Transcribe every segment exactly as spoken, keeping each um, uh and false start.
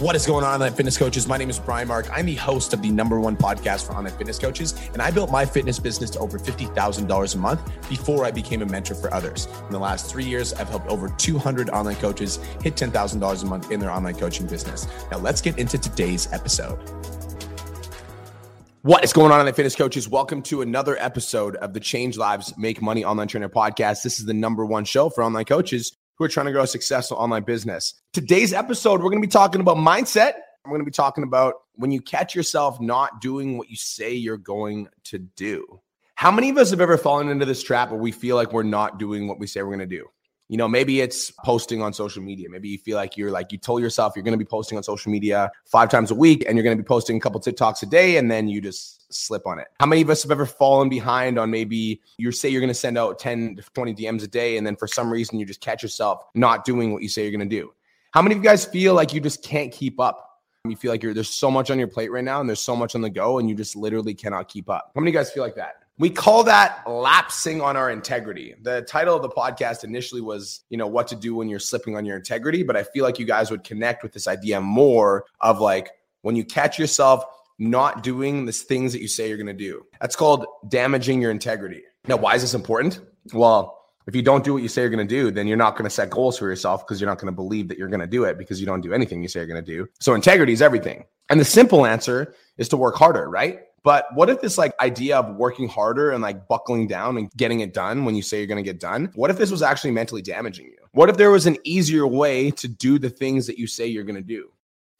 What is going on, online fitness coaches? My name is Brian Mark. I'm the host of the number one podcast for online fitness coaches, and I built my fitness business to over fifty thousand dollars a month before I became a mentor for others. In the last three years, I've helped over two hundred online coaches hit ten thousand dollars a month in their online coaching business. Now let's get into today's episode. What is going on, online fitness coaches? Welcome to another episode of the Change Lives, Make Money Online Trainer Podcast. This is the number one show for online coaches who are trying to grow a successful online business. Today's episode, we're going to be talking about mindset. We're going to be talking about when you catch yourself not doing what you say you're going to do. How many of us have ever fallen into this trap where we feel like we're not doing what we say we're going to do? You know, maybe it's posting on social media. Maybe you feel like you're like, you told yourself you're going to be posting on social media five times a week and you're going to be posting a couple TikToks a day, and then you just slip on it. How many of us have ever fallen behind on maybe you say you're going to send out ten to twenty D Ms a day, and then for some reason you just catch yourself not doing what you say you're going to do? How many of you guys feel like you just can't keep up? You feel like you're there's so much on your plate right now and there's so much on the go and you just literally cannot keep up. How many of you guys feel like that? We call that lapsing on our integrity. The title of the podcast initially was, you know, what to do when you're slipping on your integrity, but I feel like you guys would connect with this idea more of like when you catch yourself not doing the things that you say you're going to do. That's called damaging your integrity. Now, why is this important? Well, if you don't do what you say you're going to do, then you're not going to set goals for yourself because you're not going to believe that you're going to do it because you don't do anything you say you're going to do. So integrity is everything. And the simple answer is to work harder, right? But what if this like idea of working harder and like buckling down and getting it done when you say you're going to get done, what if this was actually mentally damaging you? What if there was an easier way to do the things that you say you're going to do?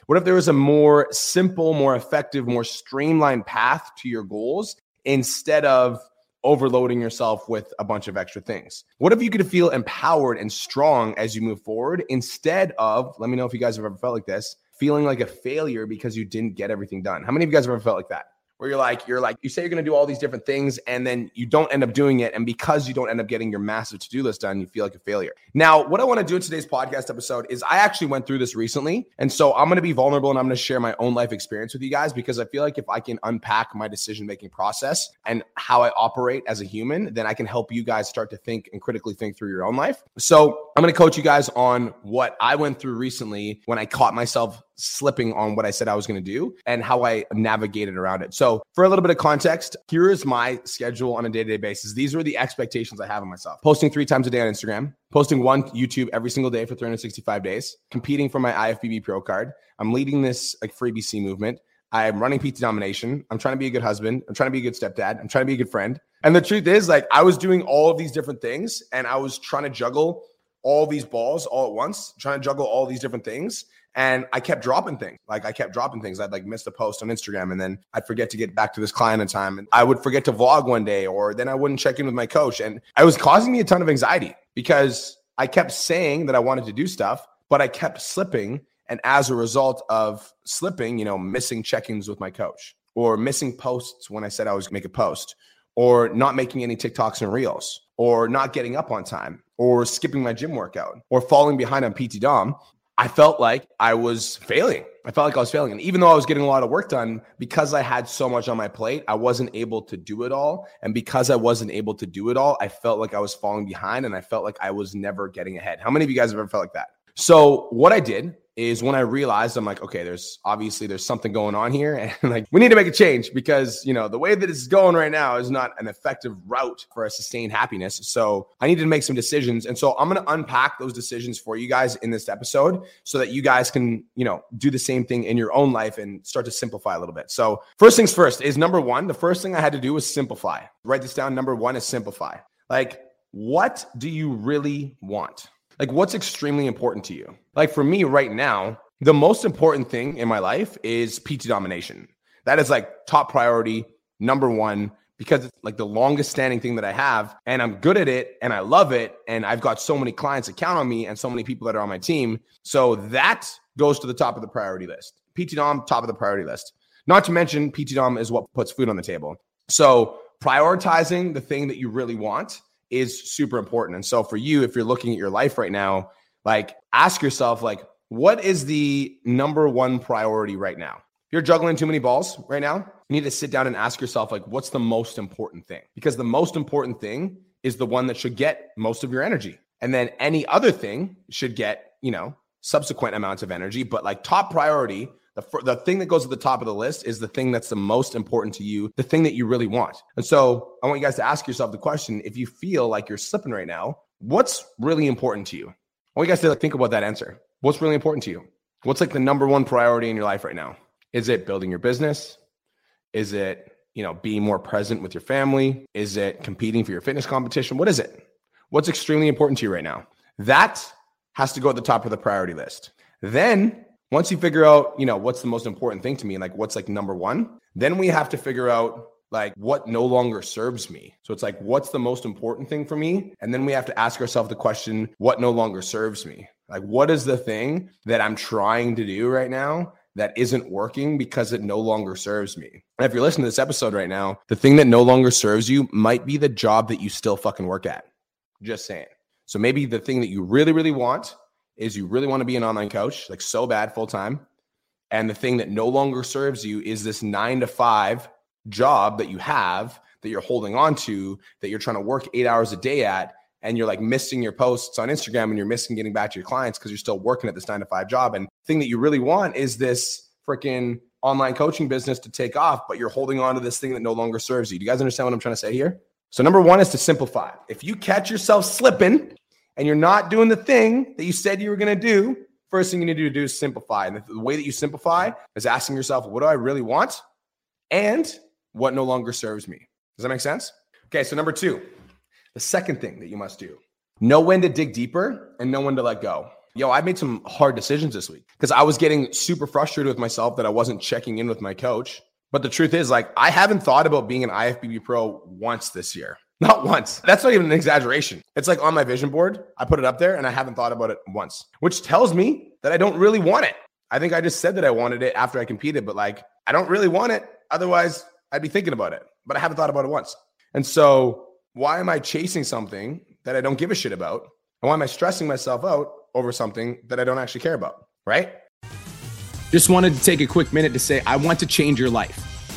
What if there was a more simple, more effective, more streamlined path to your goals instead of overloading yourself with a bunch of extra things? What if you could feel empowered and strong as you move forward instead of, let me know if you guys have ever felt like this, feeling like a failure because you didn't get everything done. How many of you guys have ever felt like that? Where you're like, you're like, you say you're going to do all these different things and then you don't end up doing it. And because you don't end up getting your massive to-do list done, you feel like a failure. Now, what I want to do in today's podcast episode is I actually went through this recently. And so I'm going to be vulnerable and I'm going to share my own life experience with you guys, because I feel like if I can unpack my decision-making process and how I operate as a human, then I can help you guys start to think and critically think through your own life. So I'm going to coach you guys on what I went through recently when I caught myself slipping on what I said I was going to do and how I navigated around it. So for a little bit of context, here is my schedule on a day-to-day basis. These are the expectations I have of myself. Posting three times a day on Instagram, posting one YouTube every single day for three hundred sixty-five days, competing for my I F B B pro card. I'm leading this like free B C movement. I'm running P T domination. I'm trying to be a good husband. I'm trying to be a good stepdad. I'm trying to be a good friend. And the truth is, like, I was doing all of these different things and I was trying to juggle all these balls all at once, trying to juggle all these different things. And I kept dropping things. Like I kept dropping things. I'd like miss a post on Instagram and then I'd forget to get back to this client in time. And I would forget to vlog one day, or then I wouldn't check in with my coach. And it was causing me a ton of anxiety because I kept saying that I wanted to do stuff, but I kept slipping. And as a result of slipping, you know, missing check-ins with my coach, or missing posts when I said I was gonna make a post, or not making any TikToks and reels, or not getting up on time, or skipping my gym workout, or falling behind on P T D O M, I felt like I was failing. I felt like I was failing. And even though I was getting a lot of work done, because I had so much on my plate, I wasn't able to do it all. And because I wasn't able to do it all, I felt like I was falling behind and I felt like I was never getting ahead. How many of you guys have ever felt like that? So what I did is when I realized, I'm like, okay, there's obviously there's something going on here. And like, we need to make a change because, you know, the way that it's going right now is not an effective route for a sustained happiness. So I needed to make some decisions. And so I'm going to unpack those decisions for you guys in this episode so that you guys can, you know, do the same thing in your own life and start to simplify a little bit. So first things first is number one, the first thing I had to do was simplify. Write this down. Number one is simplify. Like, what do you really want? Like, what's extremely important to you? Like for me right now, the most important thing in my life is P T domination. That is like top priority, number one, because it's like the longest standing thing that I have, and I'm good at it and I love it. And I've got so many clients that count on me and so many people that are on my team. So that goes to the top of the priority list. P T D O M, top of the priority list. Not to mention P T D O M is what puts food on the table. So prioritizing the thing that you really want is super important. And so for you, if you're looking at your life right now, like ask yourself, like, what is the number one priority right now? If you're juggling too many balls right now, you need to sit down and ask yourself, like, what's the most important thing? Because the most important thing is the one that should get most of your energy. And then any other thing should get, you know, subsequent amounts of energy, but like top priority, the, the thing that goes at the top of the list is the thing that's the most important to you, the thing that you really want. And so I want you guys to ask yourself the question, if you feel like you're slipping right now, what's really important to you? I want you guys to like, think about that answer. What's really important to you? What's like the number one priority in your life right now? Is it building your business? Is it, you know, being more present with your family? Is it competing for your fitness competition? What is it? What's extremely important to you right now? That has to go at the top of the priority list. Then once you figure out, you know, what's the most important thing to me, like what's like number one, then we have to figure out like what no longer serves me. So it's like, what's the most important thing for me? And then we have to ask ourselves the question, what no longer serves me? Like, what is the thing that I'm trying to do right now that isn't working because it no longer serves me? And if you're listening to this episode right now, the thing that no longer serves you might be the job that you still fucking work at. Just saying. So maybe the thing that you really, really want is you really want to be an online coach, like so bad full time. And the thing that no longer serves you is this nine to five job that you have that you're holding on to, that you're trying to work eight hours a day at. And you're like missing your posts on Instagram and you're missing getting back to your clients because you're still working at this nine to five job. And the thing that you really want is this freaking online coaching business to take off, but you're holding on to this thing that no longer serves you. Do you guys understand what I'm trying to say here? So number one is to simplify. If you catch yourself slipping and you're not doing the thing that you said you were going to do, first thing you need to do is simplify. And the way that you simplify is asking yourself, what do I really want? And what no longer serves me? Does that make sense? Okay. So number two. The second thing that you must do, know when to dig deeper and know when to let go. Yo, I made some hard decisions this week because I was getting super frustrated with myself that I wasn't checking in with my coach. But the truth is, like, I haven't thought about being an I F B B pro once this year. Not once. That's not even an exaggeration. It's like on my vision board, I put it up there and I haven't thought about it once, which tells me that I don't really want it. I think I just said that I wanted it after I competed, but like, I don't really want it. Otherwise, I'd be thinking about it, but I haven't thought about it once. And so, why am I chasing something that I don't give a shit about? And why am I stressing myself out over something that I don't actually care about, right? Just wanted to take a quick minute to say, I want to change your life.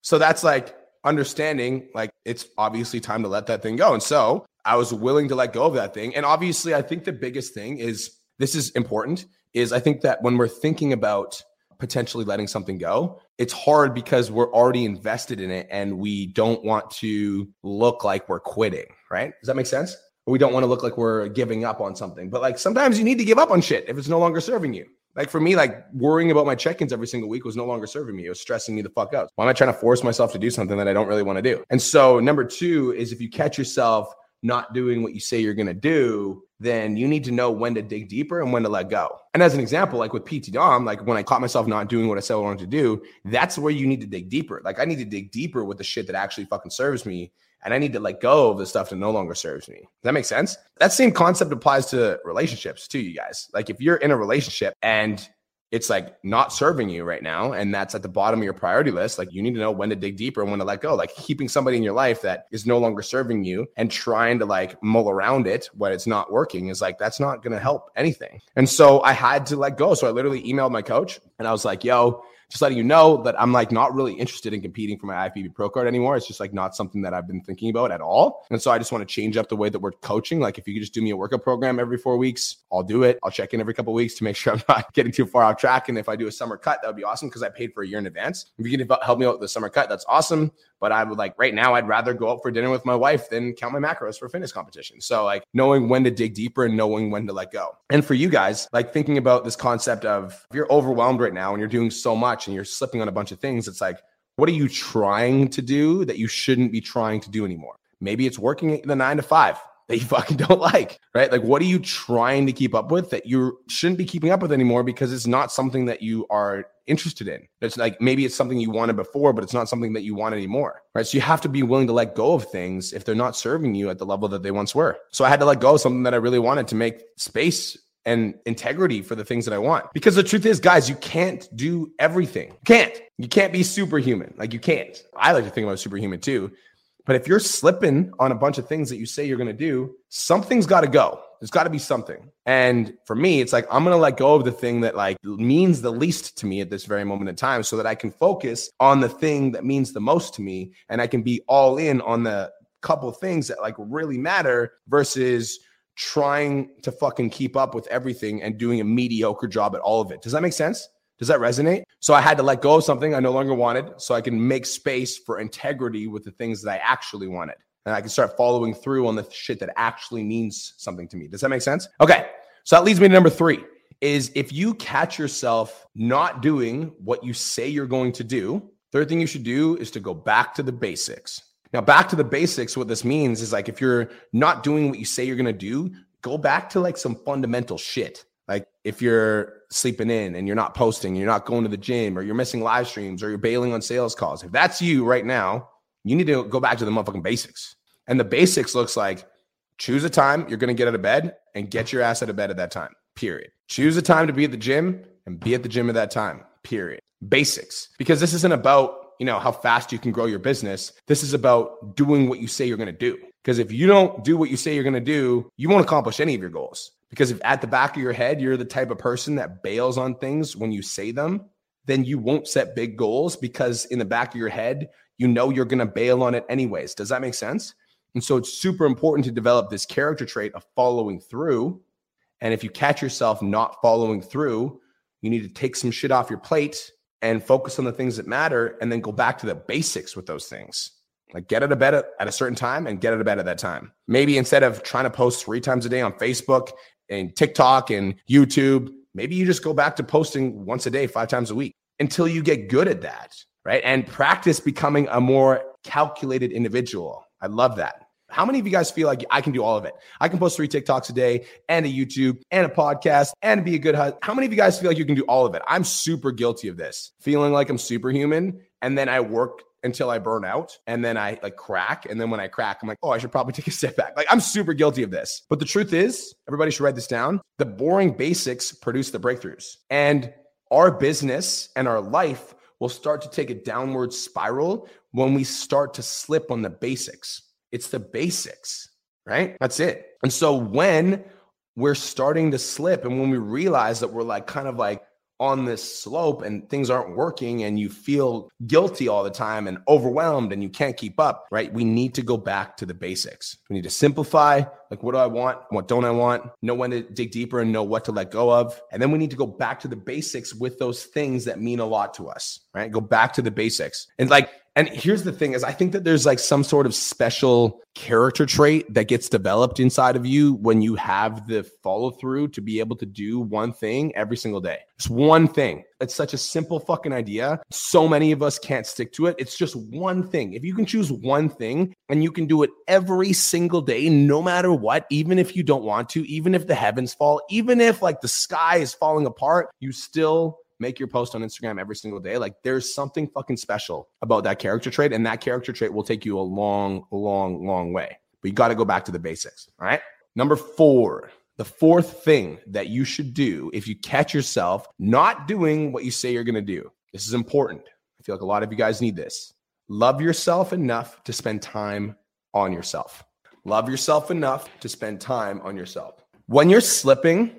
So that's like understanding, like it's obviously time to let that thing go. And so I was willing to let go of that thing. And obviously I think the biggest thing is, this is important, is I think that when we're thinking about potentially letting something go, it's hard because we're already invested in it and we don't want to look like we're quitting, right? Does that make sense? We don't want to look like we're giving up on something, but like sometimes you need to give up on shit if it's no longer serving you. Like for me, like worrying about my check-ins every single week was no longer serving me. It was stressing me the fuck out. Why am I trying to force myself to do something that I don't really want to do? And so number two is, if you catch yourself not doing what you say you're going to do, then you need to know when to dig deeper and when to let go. And as an example, like with P T D O M, like when I caught myself not doing what I said I wanted to do, that's where you need to dig deeper. Like I need to dig deeper with the shit that actually fucking serves me. And I need to let go of the stuff that no longer serves me. Does that make sense? That same concept applies to relationships too, you guys. Like if you're in a relationship and it's like not serving you right now, and that's at the bottom of your priority list, like you need to know when to dig deeper and when to let go. Like keeping somebody in your life that is no longer serving you and trying to like mull around it when it's not working is like, that's not going to help anything. And so I had to let go. So I literally emailed my coach and I was like, yo, just letting you know that I'm like not really interested in competing for my I F B B Pro card anymore. It's just like not something that I've been thinking about at all. And so I just want to change up the way that we're coaching. Like if you could just do me a workout program every four weeks, I'll do it. I'll check in every couple of weeks to make sure I'm not getting too far off track. And if I do a summer cut, that would be awesome because I paid for a year in advance. If you can help me out with the summer cut, that's awesome. But I would like right now, I'd rather go out for dinner with my wife than count my macros for a fitness competition. So like knowing when to dig deeper and knowing when to let go. And for you guys, like thinking about this concept of if you're overwhelmed right now and you're doing so much and you're slipping on a bunch of things, it's like, what are you trying to do that you shouldn't be trying to do anymore? Maybe it's working the nine to five that you fucking don't like, right? Like what are you trying to keep up with that you shouldn't be keeping up with anymore because it's not something that you are interested in? It's like, maybe it's something you wanted before, but it's not something that you want anymore, right? So you have to be willing to let go of things if they're not serving you at the level that they once were. So I had to let go of something that I really wanted to make space and integrity for the things that I want. Because the truth is, guys, you can't do everything. You can't. You can't be superhuman. Like, you can't. I like to think about superhuman too. But if you're slipping on a bunch of things that you say you're going to do, something's got to go. There's got to be something. And for me, it's like, I'm going to let go of the thing that like means the least to me at this very moment in time so that I can focus on the thing that means the most to me. And I can be all in on the couple things that like really matter versus trying to fucking keep up with everything and doing a mediocre job at all of it. Does that make sense? Does that resonate? So I had to let go of something I no longer wanted so I can make space for integrity with the things that I actually wanted. And I can start following through on the shit that actually means something to me. Does that make sense? Okay. So that leads me to number three is if you catch yourself not doing what you say you're going to do, third thing you should do is to go back to the basics. Now, back to the basics, what this means is like if you're not doing what you say you're going to do, go back to like some fundamental shit. Like if you're sleeping in and you're not posting, you're not going to the gym, or you're missing live streams, or you're bailing on sales calls. If that's you right now, you need to go back to the motherfucking basics. And the basics looks like choose a time you're going to get out of bed and get your ass out of bed at that time, period. Choose a time to be at the gym and be at the gym at that time, period. Basics. Because this isn't about, you know, how fast you can grow your business. This is about doing what you say you're going to do. Because if you don't do what you say you're going to do, you won't accomplish any of your goals. Because if at the back of your head, you're the type of person that bails on things when you say them, then you won't set big goals because in the back of your head, you know you're going to bail on it anyways. Does that make sense? And so it's super important to develop this character trait of following through. And if you catch yourself not following through, you need to take some shit off your plate and focus on the things that matter and then go back to the basics with those things. Like get out of bed at a certain time and get out of bed at that time. Maybe instead of trying to post three times a day on Facebook and TikTok and YouTube, maybe you just go back to posting once a day, five times a week until you get good at that, right? And practice becoming a more calculated individual. I love that. How many of you guys feel like I can do all of it? I can post three TikToks a day and a YouTube and a podcast and be a good husband. How many of you guys feel like you can do all of it? I'm super guilty of this, feeling like I'm superhuman. And then I work until I burn out and then I like crack. And then when I crack, I'm like, oh, I should probably take a step back. Like I'm super guilty of this. But the truth is, everybody should write this down. The boring basics produce the breakthroughs, and our business and our life will start to take a downward spiral when we start to slip on the basics. It's the basics, right? That's it. And so when we're starting to slip and when we realize that we're like kind of like on this slope and things aren't working and you feel guilty all the time and overwhelmed and you can't keep up, right? We need to go back to the basics. We need to simplify, like what do I want? What don't I want? Know when to dig deeper and know what to let go of. And then we need to go back to the basics with those things that mean a lot to us, right? Go back to the basics. And like, and here's the thing is I think that there's like some sort of special character trait that gets developed inside of you when you have the follow through to be able to do one thing every single day. It's one thing. It's such a simple fucking idea. So many of us can't stick to it. It's just one thing. If you can choose one thing and you can do it every single day, no matter what, even if you don't want to, even if the heavens fall, even if like the sky is falling apart, you still make your post on Instagram every single day. Like there's something fucking special about that character trait, and that character trait will take you a long, long, long way. But you got to go back to the basics, all right? Number four, the fourth thing that you should do if you catch yourself not doing what you say you're going to do. This is important. I feel like a lot of you guys need this. Love yourself enough to spend time on yourself. Love yourself enough to spend time on yourself. When you're slipping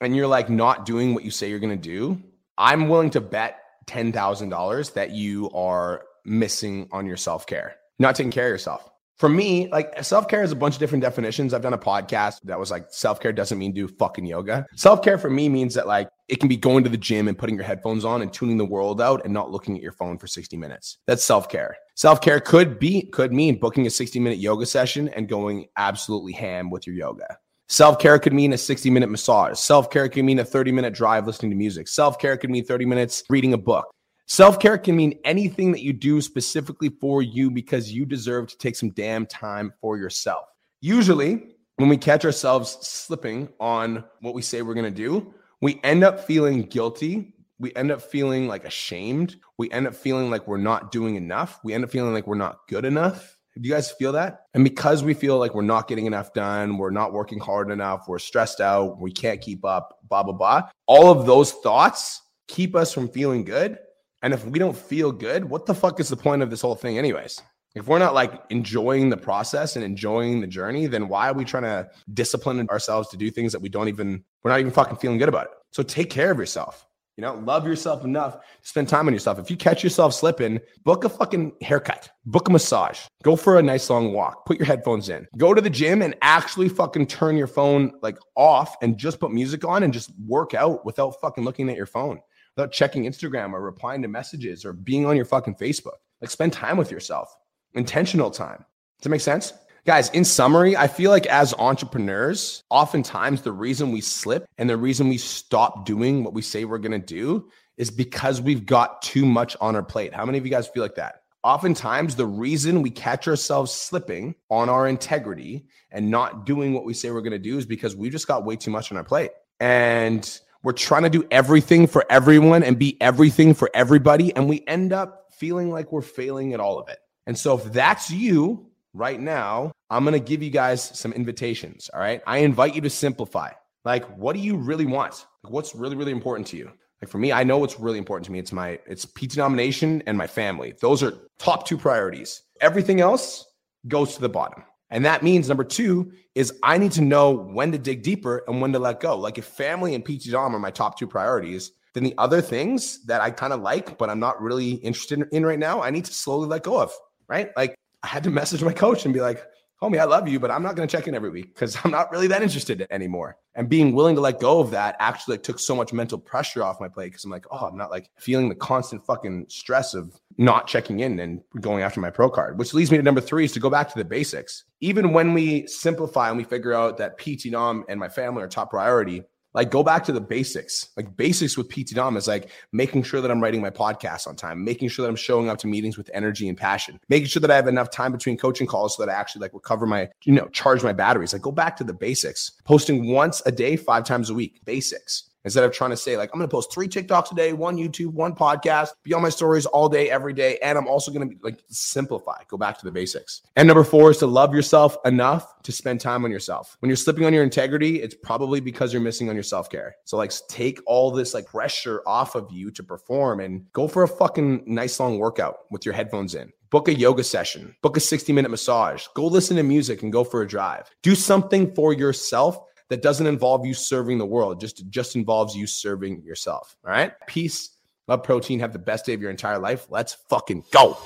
and you're like not doing what you say you're going to do, I'm willing to bet ten thousand dollars that you are missing on your self-care, not taking care of yourself. For me, like self-care is a bunch of different definitions. I've done a podcast that was like self-care doesn't mean do fucking yoga. Self-care for me means that like it can be going to the gym and putting your headphones on and tuning the world out and not looking at your phone for sixty minutes. That's self-care. Self-care could be could mean booking a sixty minute yoga session and going absolutely ham with your yoga. Self-care could mean a sixty minute massage. Self-care could mean a thirty minute drive listening to music. Self-care could mean thirty minutes reading a book. Self-care can mean anything that you do specifically for you because you deserve to take some damn time for yourself. Usually, when we catch ourselves slipping on what we say we're going to do, we end up feeling guilty. We end up feeling like ashamed. We end up feeling like we're not doing enough. We end up feeling like we're not good enough. Do you guys feel that? And because we feel like we're not getting enough done, we're not working hard enough, we're stressed out, we can't keep up, blah, blah, blah. All of those thoughts keep us from feeling good. And if we don't feel good, what the fuck is the point of this whole thing anyways? If we're not like enjoying the process and enjoying the journey, then why are we trying to discipline ourselves to do things that we don't even, we're not even fucking feeling good about it? So take care of yourself. You know, love yourself enough to spend time on yourself. If you catch yourself slipping, book a fucking haircut, book a massage, go for a nice long walk, put your headphones in, go to the gym and actually fucking turn your phone like off and just put music on and just work out without fucking looking at your phone, without checking Instagram or replying to messages or being on your fucking Facebook. Like spend time with yourself, intentional time. Does that make sense? Guys, in summary, I feel like as entrepreneurs, oftentimes the reason we slip and the reason we stop doing what we say we're going to do is because we've got too much on our plate. How many of you guys feel like that? Oftentimes, the reason we catch ourselves slipping on our integrity and not doing what we say we're going to do is because we just got way too much on our plate. And we're trying to do everything for everyone and be everything for everybody. And we end up feeling like we're failing at all of it. And so if that's you, right now, I'm going to give you guys some invitations. All right. I invite you to simplify. Like, what do you really want? Like, what's really, really important to you? Like for me, I know what's really important to me. It's my, it's P T nomination and my family. Those are top two priorities. Everything else goes to the bottom. And that means number two is I need to know when to dig deeper and when to let go. Like if family and P T D O M are my top two priorities, then the other things that I kind of like, but I'm not really interested in right now, I need to slowly let go of, right? Like, I had to message my coach and be like, homie, I love you, but I'm not going to check in every week because I'm not really that interested anymore. And being willing to let go of that actually like, took so much mental pressure off my plate because I'm like, oh, I'm not like feeling the constant fucking stress of not checking in and going after my pro card, which leads me to number three is to go back to the basics. Even when we simplify and we figure out that P T D O M and my family are top priority, like go back to the basics. Like basics with P T D O M is like making sure that I'm writing my podcast on time, making sure that I'm showing up to meetings with energy and passion, making sure that I have enough time between coaching calls so that I actually like recover my, you know, charge my batteries. Like go back to the basics, posting once a day, five times a week, basics. Instead of trying to say like, I'm going to post three TikToks a day, one YouTube, one podcast, be on my stories all day, every day. And I'm also going to be like simplify, go back to the basics. And number four is to love yourself enough to spend time on yourself. When you're slipping on your integrity, it's probably because you're missing on your self-care. So like take all this like pressure off of you to perform and go for a fucking nice long workout with your headphones in. Book a yoga session, book a sixty minute massage, go listen to music and go for a drive. Do something for yourself that doesn't involve you serving the world, just, just involves you serving yourself. All right. Peace, love, protein, have the best day of your entire life. Let's fucking go.